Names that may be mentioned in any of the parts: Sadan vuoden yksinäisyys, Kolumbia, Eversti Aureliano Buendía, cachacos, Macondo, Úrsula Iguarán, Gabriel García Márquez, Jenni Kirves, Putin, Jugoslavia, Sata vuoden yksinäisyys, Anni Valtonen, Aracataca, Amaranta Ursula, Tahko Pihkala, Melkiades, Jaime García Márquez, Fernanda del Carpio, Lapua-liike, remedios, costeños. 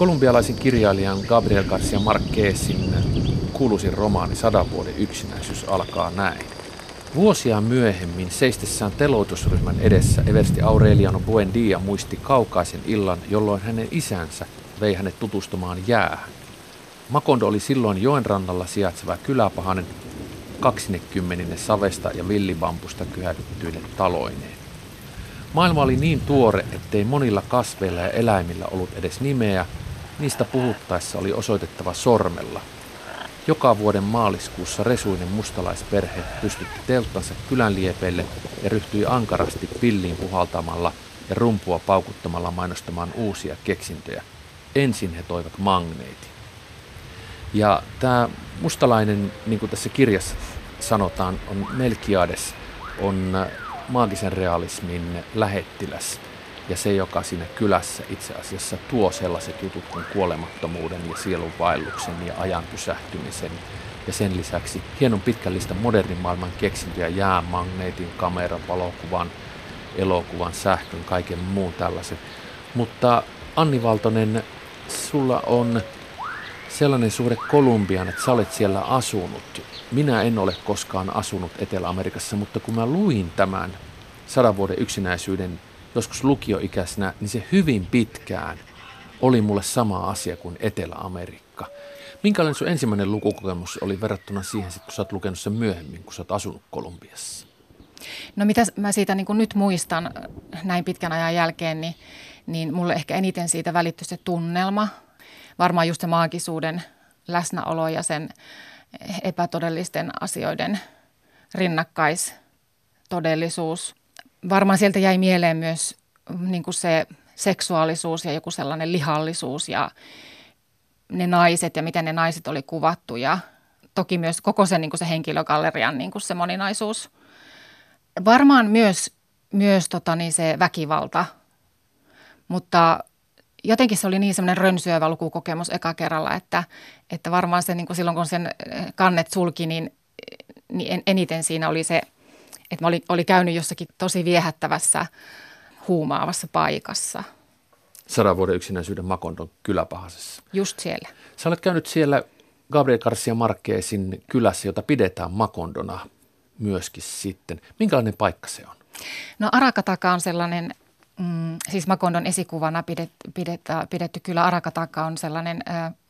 Kolumbialaisen kirjailijan Gabriel García Márquezin kuuluisin romaani Sadan vuoden yksinäisyys alkaa näin. Vuosia myöhemmin seistessään teloitusryhmän edessä eversti Aureliano Buendía muisti kaukaisen illan, jolloin hänen isänsä vei hänet tutustumaan jäähän. Macondo oli silloin joen rannalla sijaitseva kyläpahanen, 20 savesta ja villibambusta kyhättyinen taloineen. Maailma oli niin tuore, ettei monilla kasveilla ja eläimillä ollut edes nimeä, niistä puhuttaessa oli osoitettava sormella. Joka vuoden maaliskuussa resuinen mustalaisperhe pystytti telttansa kylän liepeille ja ryhtyi ankarasti pilliin puhaltamalla ja rumpua paukuttamalla mainostamaan uusia keksintöjä. Ensin he toivat magneetin. Ja tämä mustalainen, niin kuin tässä kirjassa sanotaan, on Melkiades, on maagisen realismin lähettiläs ja se, joka siinä kylässä itse asiassa tuo sellaiset jutut kuin kuolemattomuuden ja sielunvaelluksen ja ajan pysähtymisen. Ja sen lisäksi hienon pitkän listan modernin maailman keksintöjä, jäämagneetin, kameran, valokuvan, elokuvan, sähkön, kaiken muun tällaisen. Mutta Anni Valtonen, sulla on sellainen suhde Kolumbiaan, että sä olet siellä asunut. Minä en ole koskaan asunut Etelä-Amerikassa, mutta kun mä luin tämän Sadan vuoden yksinäisyyden joskus lukioikäisenä, niin se hyvin pitkään oli mulle sama asia kuin Etelä-Amerikka. Minkälainen sun ensimmäinen lukukokemus oli verrattuna siihen, kun sä oot lukenut sen myöhemmin, kun sä oot asunut Kolumbiassa? No mitä mä siitä niin kun nyt muistan näin pitkän ajan jälkeen, niin mulle ehkä eniten siitä välittyi se tunnelma. Varmaan just se maagisuuden läsnäolo ja sen epätodellisten asioiden rinnakkaistodellisuus. Varmaan sieltä jäi mieleen myös niin kuin se seksuaalisuus ja joku sellainen lihallisuus ja ne naiset ja miten ne naiset oli kuvattu. Ja toki myös koko sen, niin kuin se henkilögallerian niin kuin se moninaisuus. Varmaan myös se väkivalta, mutta jotenkin se oli niin semmoinen rönsyövä lukukokemus eka kerralla, että varmaan se niin kuin silloin kun sen kannet sulki, niin eniten siinä oli se, että mä oli käynyt jossakin tosi viehättävässä, huumaavassa paikassa. Sadan vuoden yksinäisyyden Macondon kyläpahasessa. Just siellä. Sä olet käynyt siellä Gabriel García Márquezin kylässä, jota pidetään Macondona myöskin sitten. Minkälainen paikka se on? No Aracataca on sellainen... Siis Macondon esikuvana pidetty kylä Aracataca on sellainen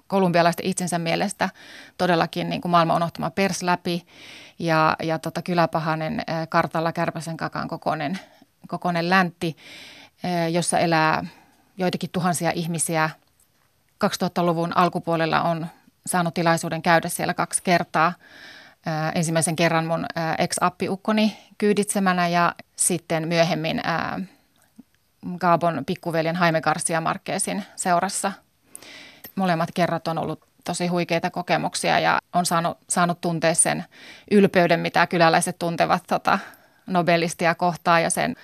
kolumbialaisten itsensä mielestä todellakin niin kuin maailman unohtama persläpi ja kyläpahanen kartalla kärpäsen kakan kokoinen läntti, jossa elää joitakin tuhansia ihmisiä. 2000-luvun alkupuolella on saanut tilaisuuden käydä siellä 2 kertaa. Ensimmäisen kerran mun ex-appiukkoni kyyditsemänä ja sitten myöhemmin Gabon pikkuveljen Jaime García Márquezin seurassa. Molemmat kerrat on ollut tosi huikeita kokemuksia ja on saanut tuntea sen ylpeyden, mitä kyläläiset tuntevat nobelistia kohtaan ja sen,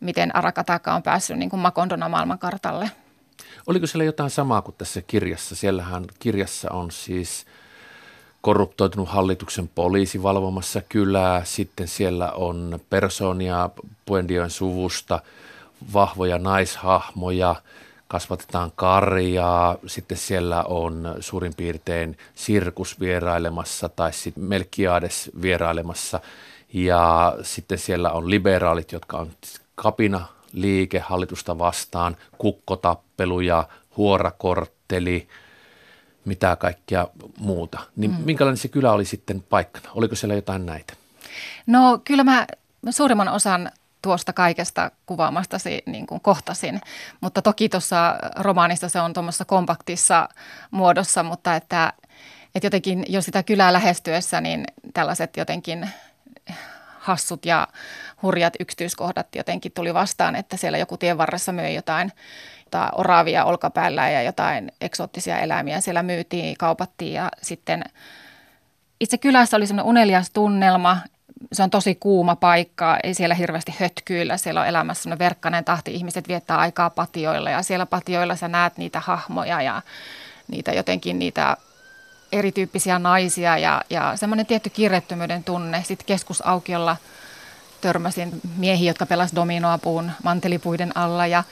miten Aracataca on päässyt niin kuin Macondona maailmankartalle. Oliko siellä jotain samaa kuin tässä kirjassa? Siellähän kirjassa on siis korruptoitunut hallituksen poliisi valvomassa kylää, sitten siellä on persoonia Buendían suvusta, vahvoja naishahmoja, kasvatetaan karjaa, sitten siellä on suurin piirtein sirkus vierailemassa tai sitten Melkiades vierailemassa ja sitten siellä on liberaalit, jotka on kapinaliike hallitusta vastaan, kukkotappeluja, huorakortteli, mitä kaikkea muuta. Niin minkälainen se kylä oli sitten paikkana? Oliko siellä jotain näitä? No kyllä mä suurimman osan tuosta kaikesta kuvaamastasi niin kuin kohtasin, mutta toki tuossa romaanissa se on tuommoisessa kompaktissa muodossa, mutta että jotenkin jo sitä kylää lähestyessä, niin tällaiset jotenkin hassut ja hurjat yksityiskohdat jotenkin tuli vastaan, että siellä joku tien varressa myi jotain oravia olkapäällä ja jotain eksoottisia eläimiä siellä myytiin, kaupattiin ja sitten itse kylässä oli semmoinen unelias tunnelma. Se on tosi kuuma paikka, ei siellä hirveästi hötkyillä, siellä on elämässä semmoinen verkkainen tahti, ihmiset viettää aikaa patioilla ja siellä patioilla sä näet niitä hahmoja ja niitä erityyppisiä naisia ja semmoinen tietty kiireettömyyden tunne. Sitten keskusaukiolla törmäsin miehiä, jotka pelasivat dominoa puun mantelipuiden alla ja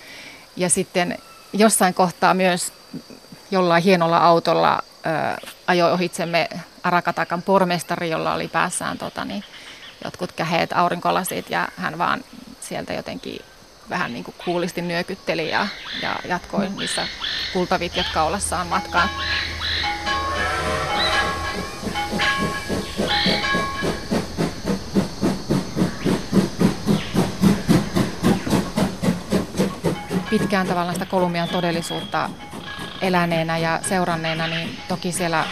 sitten jossain kohtaa myös jollain hienolla autolla ajoi ohitsemme Aracatacan pormestari, jolla oli päässään jotkut käheet aurinkolasit, ja hän vaan sieltä jotenkin vähän niin kuin kuulisti nyökytteli ja jatkoi niissä kultavitjat kaulassaan matkaan. Pitkään tavallaan sitä Kolumbian todellisuutta eläneenä ja seuranneena, niin toki siellä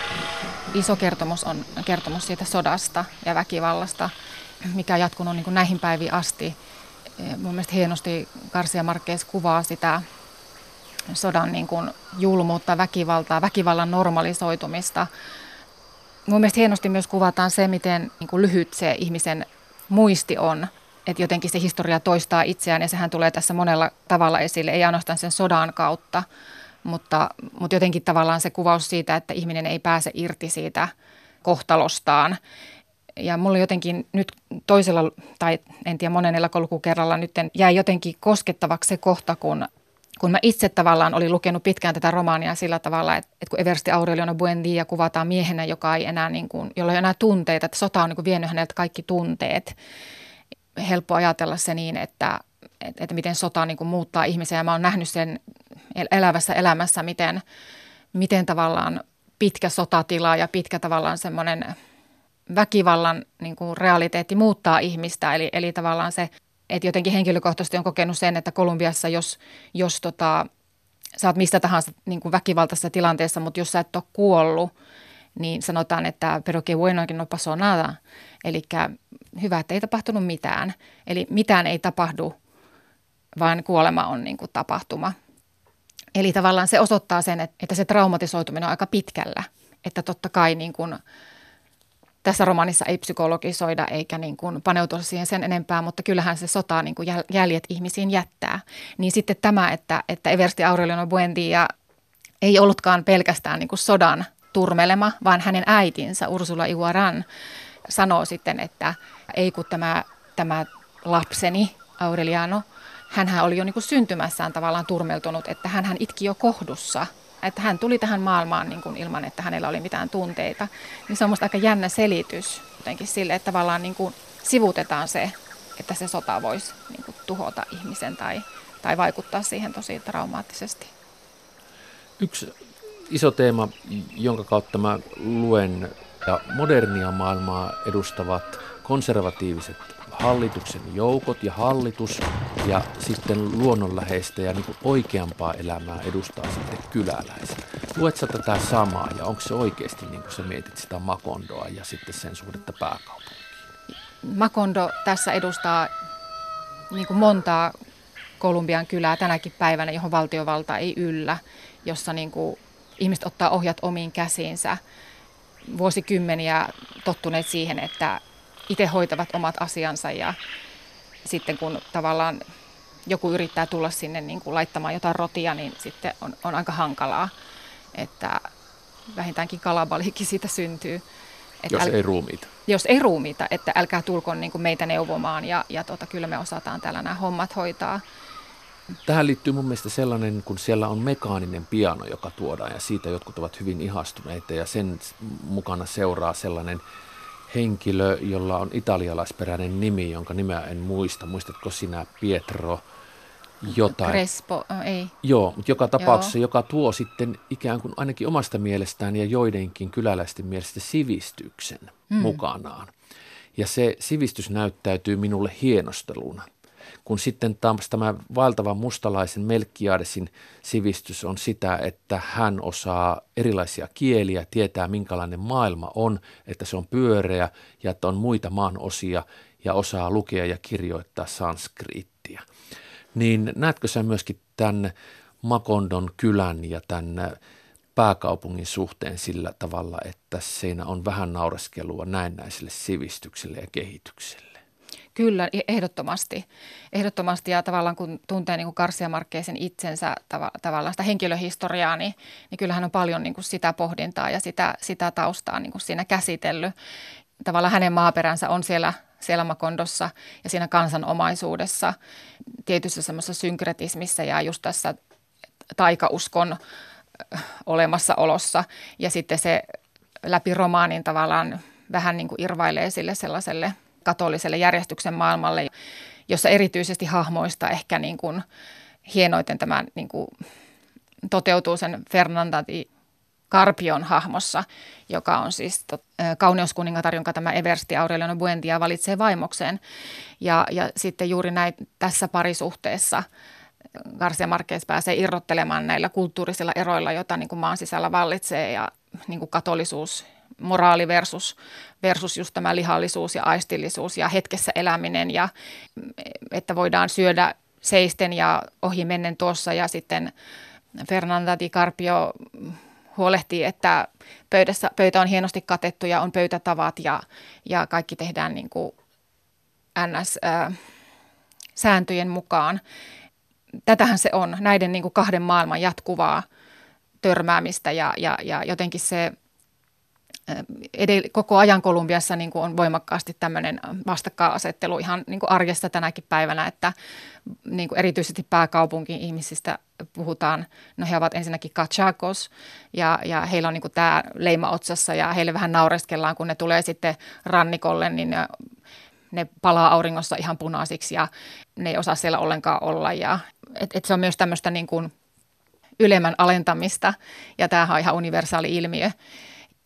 iso kertomus on kertomus siitä sodasta ja väkivallasta, mikä on jatkunut niin kuin näihin päiviin asti. Mun mielestä hienosti García Márquez kuvaa sitä sodan niin kuin julmuutta, väkivaltaa, väkivallan normalisoitumista. Mun mielestä hienosti myös kuvataan se, miten niin kuin lyhyt se ihmisen muisti on. Että jotenkin se historia toistaa itseään, ja sehän tulee tässä monella tavalla esille, ei ainoastaan sen sodan kautta, mutta jotenkin tavallaan se kuvaus siitä, että ihminen ei pääse irti siitä kohtalostaan. Ja mulla jotenkin nyt toisella, tai en tiedä monella lukukerralla nyt jäi jotenkin koskettavaksi se kohta, kun mä itse tavallaan olin lukenut pitkään tätä romaania sillä tavalla, että kun Eversti Aureliano Buendía kuvataan miehenä, joka ei enää niin kuin, jolla ei enää tunteita, että sota on niin kuin vienyt häneltä kaikki tunteet. Helppo ajatella se niin, että miten sota niin kuin muuttaa ihmisiä. Ja mä oon nähnyt sen elävässä elämässä, miten tavallaan pitkä sotatila ja pitkä tavallaan semmoinen väkivallan niin kuin realiteetti muuttaa ihmistä. Eli tavallaan se, että jotenkin henkilökohtaisesti on kokenut sen, että Kolumbiassa, jos sä oot mistä tahansa niin kuin väkivaltaisessa tilanteessa, mutta jos sä et ole kuollut, niin sanotaan, että pero que bueno que no pasó nada, eli hyvä, että ei tapahtunut mitään. Eli mitään ei tapahdu, vaan kuolema on niin kuin tapahtuma. Eli tavallaan se osoittaa sen, että se traumatisoituminen on aika pitkällä. Että totta kai niin kuin tässä romaanissa ei psykologisoida eikä niin kuin paneutua siihen sen enempää, mutta kyllähän se sota niin kuin jäljet ihmisiin jättää. Niin sitten tämä, että Eversti Aureliano Buendía ei ollutkaan pelkästään niin kuin sodan turmelema, vaan hänen äitinsä Úrsula Iguarán sanoo sitten, että ei kun tämä lapseni Aureliano, hänhän oli jo niin kuin syntymässään tavallaan turmeltunut, että hänhän itki jo kohdussa, että hän tuli tähän maailmaan niin kuin ilman, että hänellä oli mitään tunteita. Niin se on musta aika jännä selitys jotenkin sille, että tavallaan niin kuin sivutetaan se, että se sota voisi niin kuin tuhota ihmisen tai vaikuttaa siihen tosi traumaattisesti. Yksi iso teema, jonka kautta mä luen ja modernia maailmaa edustavat konservatiiviset hallituksen joukot ja hallitus, ja sitten luonnonläheistä ja niin kuin oikeampaa elämää edustaa sitten kyläläiset. Luetko tätä samaa, ja onko se oikeasti niin kuin sä mietit sitä Macondoa ja sitten sen suhdetta pääkaupunkiin? Macondo tässä edustaa niin kuin montaa Kolumbian kylää tänäkin päivänä, johon valtiovalta ei yllä, jossa niin kuin ihmiset ottaa ohjat omiin käsiinsä, vuosikymmeniä tottuneet siihen, että itse hoitavat omat asiansa, ja sitten kun tavallaan joku yrittää tulla sinne niin kuin laittamaan jotain rotia, niin sitten on aika hankalaa, että vähintäänkin kalabalikin siitä syntyy. Että jos ei ruumiita. Jos ei ruumiita, että älkää tulko niin kuin meitä neuvomaan ja kyllä me osataan täällä nämä hommat hoitaa. Tähän liittyy mun mielestä sellainen, kun siellä on mekaaninen piano, joka tuodaan, ja siitä jotkut ovat hyvin ihastuneita, ja sen mukana seuraa sellainen henkilö, jolla on italialaisperäinen nimi, jonka nimeä en muista. Muistatko sinä, Pietro? Jotain. Crespo, ei. Joo, mutta joka tapauksessa, joka tuo sitten ikään kuin ainakin omasta mielestään ja joidenkin kyläläisten mielestä sivistyksen mukanaan. Ja se sivistys näyttäytyy minulle hienosteluna. Kun sitten tämä vaeltavan mustalaisen Melkiadesin sivistys on sitä, että hän osaa erilaisia kieliä, tietää minkälainen maailma on, että se on pyöreä ja että on muita maan osia ja osaa lukea ja kirjoittaa sanskriittia. Niin näetkö sä myöskin tämän Macondon kylän ja tämän pääkaupungin suhteen sillä tavalla, että siinä on vähän naureskelua näennäiselle sivistykselle ja kehitykselle? Kyllä, ehdottomasti. Ehdottomasti, ja tavallaan kun tuntee niin kuin García Márquezin itsensä tavallaan sitä henkilöhistoriaa, niin kyllähän on paljon niin kuin sitä pohdintaa ja sitä taustaa niin kuin siinä käsitellyt. Tavallaan hänen maaperänsä on siellä Macondossa ja siinä kansanomaisuudessa, tietyssä semmoisessa synkretismissä ja just tässä taikauskon olemassaolossa, ja sitten se läpi romaanin tavallaan vähän niin kuin irvailee sille sellaiselle katoliselle järjestyksen maailmalle, jossa erityisesti hahmoista ehkä niin kuin hienoiten tämä niin kuin toteutuu sen Fernanda del Carpion hahmossa, joka on siis kauneuskuningatar, jonka tämä Eversti Aureliano Buendía valitsee vaimokseen. Ja sitten juuri näin tässä parisuhteessa García Márquez pääsee irrottelemaan näillä kulttuurisilla eroilla, joita niin kuin maan sisällä vallitsee, ja niin kuin katolisuus, moraali versus just tämä lihallisuus ja aistillisuus ja hetkessä eläminen, ja että voidaan syödä seisten ja ohi mennen tuossa, ja sitten Fernanda del Carpio huolehtii, että pöytä on hienosti katettu ja on pöytätavat ja kaikki tehdään niin kuin NS-sääntöjen mukaan. Tätähän se on, näiden niin kuin kahden maailman jatkuvaa törmäämistä ja jotenkin se koko ajan Kolumbiassa niin kuin on voimakkaasti tämmöinen vastakkainasettelu ihan niin kuin arjessa tänäkin päivänä, että niin kuin erityisesti pääkaupunkiin ihmisistä puhutaan, no he ovat ensinnäkin cachacos ja heillä on niin kuin tämä leima otsassa ja heille vähän naureskellaan, kun ne tulee sitten rannikolle, niin ne palaa auringossa ihan punaisiksi ja ne ei osaa siellä ollenkaan olla. Et se on myös tämmöistä niin kuin ylemmän alentamista, ja tämähän on ihan universaali ilmiö.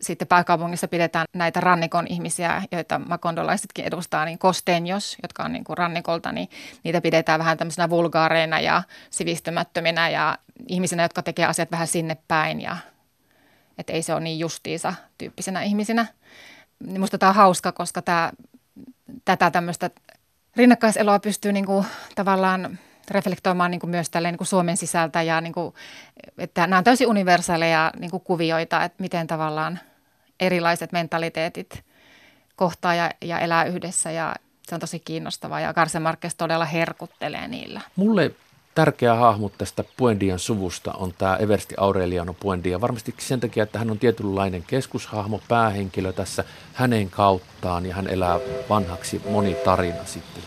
Sitten pääkaupungissa pidetään näitä rannikon ihmisiä, joita makondolaisetkin edustaa, niin costeños, jotka on niin kuin rannikolta, niin niitä pidetään vähän tämmöisenä vulgaareina ja sivistymättöminä ja ihmisinä, jotka tekee asiat vähän sinne päin, ja et ei se ole niin justiinsa tyyppisenä ihmisinä. Niin musta tämä on hauska, koska tätä tämmöistä rinnakkaiseloa pystyy niin kuin tavallaan reflektoimaan niin kuin myös tälleen niin kuin Suomen sisältä, ja niin kuin, että nämä on täysin universaaleja niin kuin kuvioita, että miten tavallaan erilaiset mentaliteetit kohtaa ja elää yhdessä, ja se on tosi kiinnostavaa, ja García Márquez todella herkuttelee niillä. Mulle tärkeä hahmo tästä Buendían suvusta on tämä Eversti Aureliano Buendía, varmasti sen takia, että hän on tietynlainen keskushahmo, päähenkilö tässä hänen kauttaan, ja hän elää vanhaksi, moni tarina sitten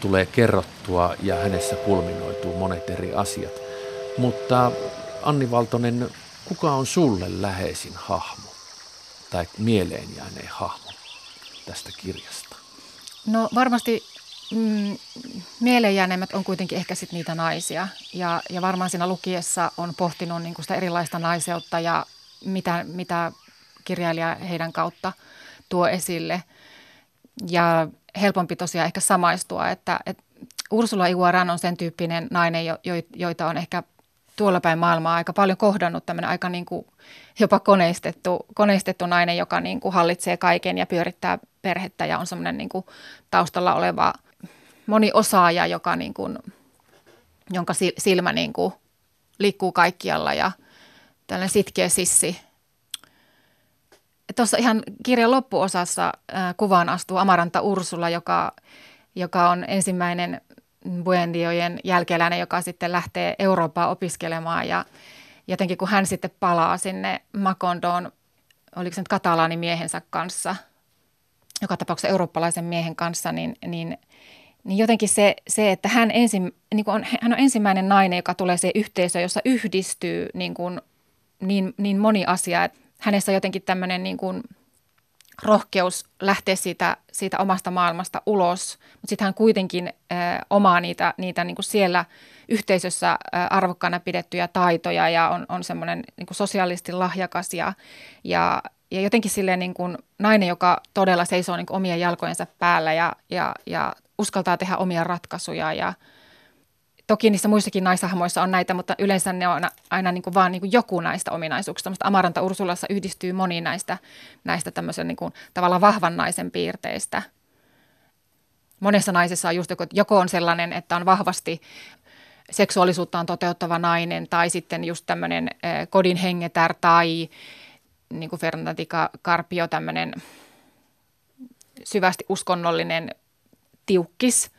tulee kerrottua ja hänessä kulminoituu monet eri asiat. Mutta Anni Valtonen, kuka on sulle läheisin hahmo tai mieleen jääneen hahmo tästä kirjasta? No varmasti mieleen jääneimmät on kuitenkin ehkä sit niitä naisia. Ja varmaan siinä lukiessa on pohtinut niinku sitä erilaista naiseutta ja mitä kirjailija heidän kautta tuo esille. Ja helpompi tosiaan ehkä samaistua, että Úrsula Iguarán on sen tyyppinen nainen, joita on ehkä tuolla päin maailmaa aika paljon kohdannut, tämmöinen aika niin kuin jopa koneistettu nainen, joka niin kuin hallitsee kaiken ja pyörittää perhettä ja on semmoinen niin kuin taustalla oleva moniosaaja, joka niin kuin, jonka silmä niin kuin liikkuu kaikkialla ja tällainen sitkeä sissi. Tuossa ihan kirjan loppuosassa kuvaan astuu Amaranta Ursula, joka on ensimmäinen Buendiojen jälkeläinen, joka sitten lähtee Eurooppaan opiskelemaan. Ja jotenkin kun hän sitten palaa sinne Macondoon, oliko se nyt katalaanimiehensä kanssa, joka tapauksessa eurooppalaisen miehen kanssa, niin jotenkin se että hän on ensimmäinen nainen, joka tulee siihen yhteisöön, jossa yhdistyy niin moni asia, että hänessä on jotenkin tämmöinen niin kuin rohkeus lähteä siitä omasta maailmasta ulos, mutta sitten hän kuitenkin omaa niitä niin kuin siellä yhteisössä arvokkaana pidettyjä taitoja ja on semmoinen niin kuin sosiaalisesti lahjakas ja jotenkin silleen niin kuin nainen, joka todella seisoo niin kuin omien jalkojensa päällä ja uskaltaa tehdä omia ratkaisuja. Ja toki niissä muissakin naishahmoissa on näitä, mutta yleensä ne on aina niin kuin vaan niin kuin joku näistä ominaisuuksista. Tämmöistä Amaranta Ursulassa yhdistyy moni näistä tämmöisen niin kuin tavallaan vahvan naisen piirteistä. Monessa naisessa on just joko on sellainen, että on vahvasti seksuaalisuuttaan toteuttava nainen, tai sitten just tämmöinen kodin hengetär tai niin kuin Fernanda del Carpio, tämmöinen syvästi uskonnollinen tiukkis.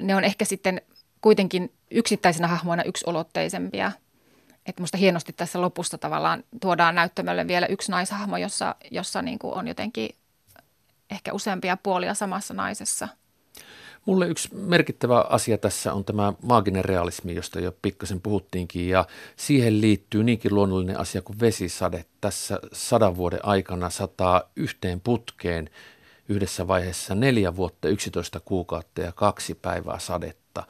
Ne on ehkä sitten kuitenkin yksittäisenä hahmoina yksiulotteisempia. Että musta hienosti tässä lopussa tavallaan tuodaan näyttämölle vielä yksi naishahmo, jossa niin kuin on jotenkin ehkä useampia puolia samassa naisessa. Mulle yksi merkittävä asia tässä on tämä maaginen realismi, josta jo pikkasen puhuttiinkin, ja siihen liittyy niinkin luonnollinen asia kuin vesisade. Tässä 100 vuoden aikana sataa yhteen putkeen yhdessä vaiheessa 4 vuotta, 11 kuukautta ja 2 päivää sadetta.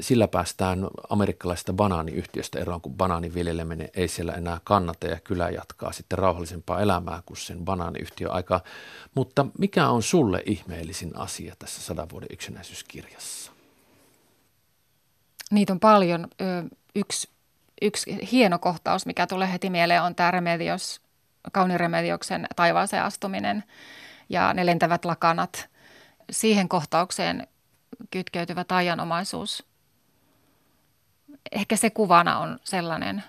Sillä päästään amerikkalaisesta banaaniyhtiöstä eroon, kun banaanin viljeleminen ei siellä enää kannata ja kylä jatkaa sitten rauhallisempaa elämää kuin sen banaaniyhtiön aikaa. Mutta mikä on sulle ihmeellisin asia tässä 100 vuoden yksinäisyyskirjassa? Niitä on paljon. Yksi hieno kohtaus, mikä tulee heti mieleen, on tämä remedios, kauniin remedioksen taivaaseen astuminen ja ne lentävät lakanat. Siihen kohtaukseen kytkeytyvä taianomaisuus. Ehkä se kuvana on sellainen,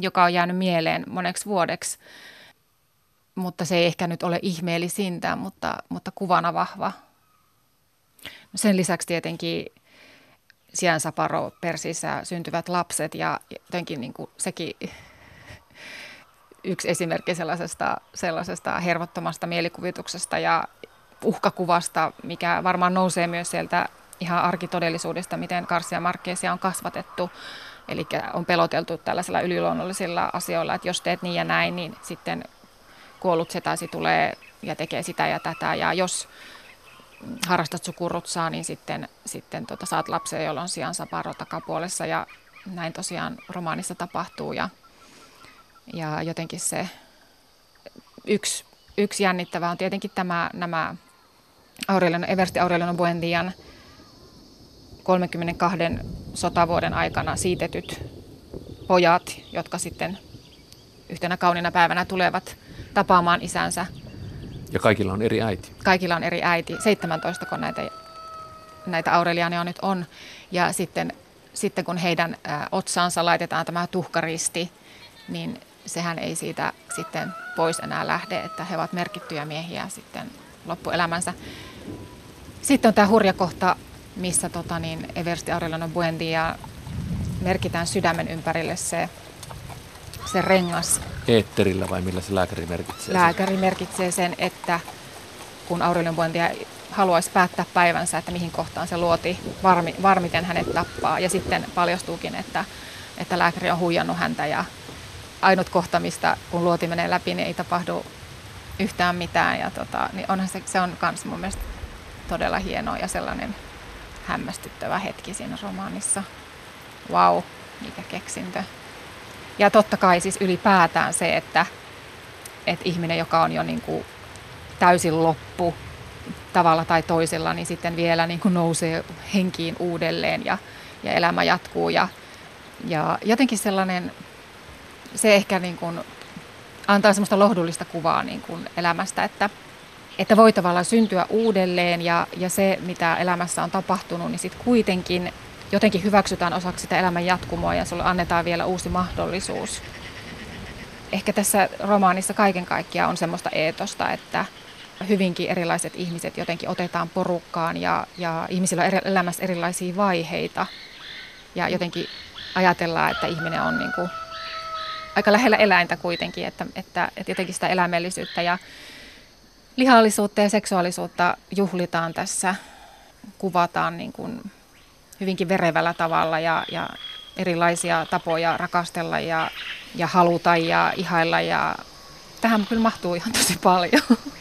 joka on jäänyt mieleen moneksi vuodeksi, mutta se ei ehkä nyt ole ihmeellisintä, mutta kuvana vahva. Sen lisäksi tietenkin siansaparo persissä syntyvät lapset ja jotenkin niin kuin sekin yksi esimerkki sellaisesta hervottomasta mielikuvituksesta ja uhkakuvasta, mikä varmaan nousee myös sieltä ihan arkitodellisuudesta, miten García Márquezia on kasvatettu. Eli on peloteltu tällaisilla yliluonnollisilla asioilla, että jos teet niin ja näin, niin sitten kuollut setäsi tulee ja tekee sitä ja tätä. Ja jos harrastat sukurutsaa, niin sitten saat lapsen, jolla on siansaparo takapuolessa. Ja näin tosiaan romaanissa tapahtuu. Ja jotenkin se yksi jännittävä on tietenkin nämä Eversti Aureliano Buendían 32 sotavuoden aikana siitetyt pojat, jotka sitten yhtenä kauniina päivänä tulevat tapaamaan isänsä. Ja kaikilla on eri äiti. 17, kun näitä Aurelianoja nyt on. Ja sitten kun heidän otsaansa laitetaan tämä tuhkaristi, niin sehän ei siitä sitten pois enää lähde, että he ovat merkittyjä miehiä sitten loppuelämänsä. Sitten on tämä hurja kohta, missä Eversti Aureliano Buendía merkitään sydämen ympärille se rengas. Eetterillä vai millä se lääkäri merkitsee sen? Lääkäri merkitsee sen, että kun Aureliano Buendía haluaisi päättää päivänsä, että mihin kohtaan se luoti varmiten hänet tappaa. Ja sitten paljastuukin, että lääkäri on huijannut häntä ja ainut kohta, mistä kun luoti menee läpi, niin ei tapahdu yhtään mitään. Ja niin onhan se on myös mun mielestä todella hieno ja sellainen hämmästyttävä hetki siinä romaanissa. Vau, mikä keksintö. Ja totta kai siis ylipäätään se, että ihminen, joka on jo niin kuin täysin loppu tavalla tai toisella, niin sitten vielä niin kuin nousee henkiin uudelleen ja elämä jatkuu. Ja jotenkin sellainen... Se ehkä niin kuin antaa semmoista lohdullista kuvaa niin kuin elämästä, että voi tavallaan syntyä uudelleen ja se, mitä elämässä on tapahtunut, niin sitten kuitenkin jotenkin hyväksytään osaksi sitä elämän jatkumoa ja sulle annetaan vielä uusi mahdollisuus. Ehkä tässä romaanissa kaiken kaikkiaan on semmoista eetosta, että hyvinkin erilaiset ihmiset jotenkin otetaan porukkaan ja ihmisillä on elämässä erilaisia vaiheita ja jotenkin ajatellaan, että ihminen on niin kuin aika lähellä eläintä kuitenkin, että jotenkin sitä eläimellisyyttä ja lihallisuutta ja seksuaalisuutta juhlitaan tässä, kuvataan niin kuin hyvinkin verevällä tavalla ja erilaisia tapoja rakastella ja haluta ja ihailla ja tähän kyllä mahtuu ihan tosi paljon.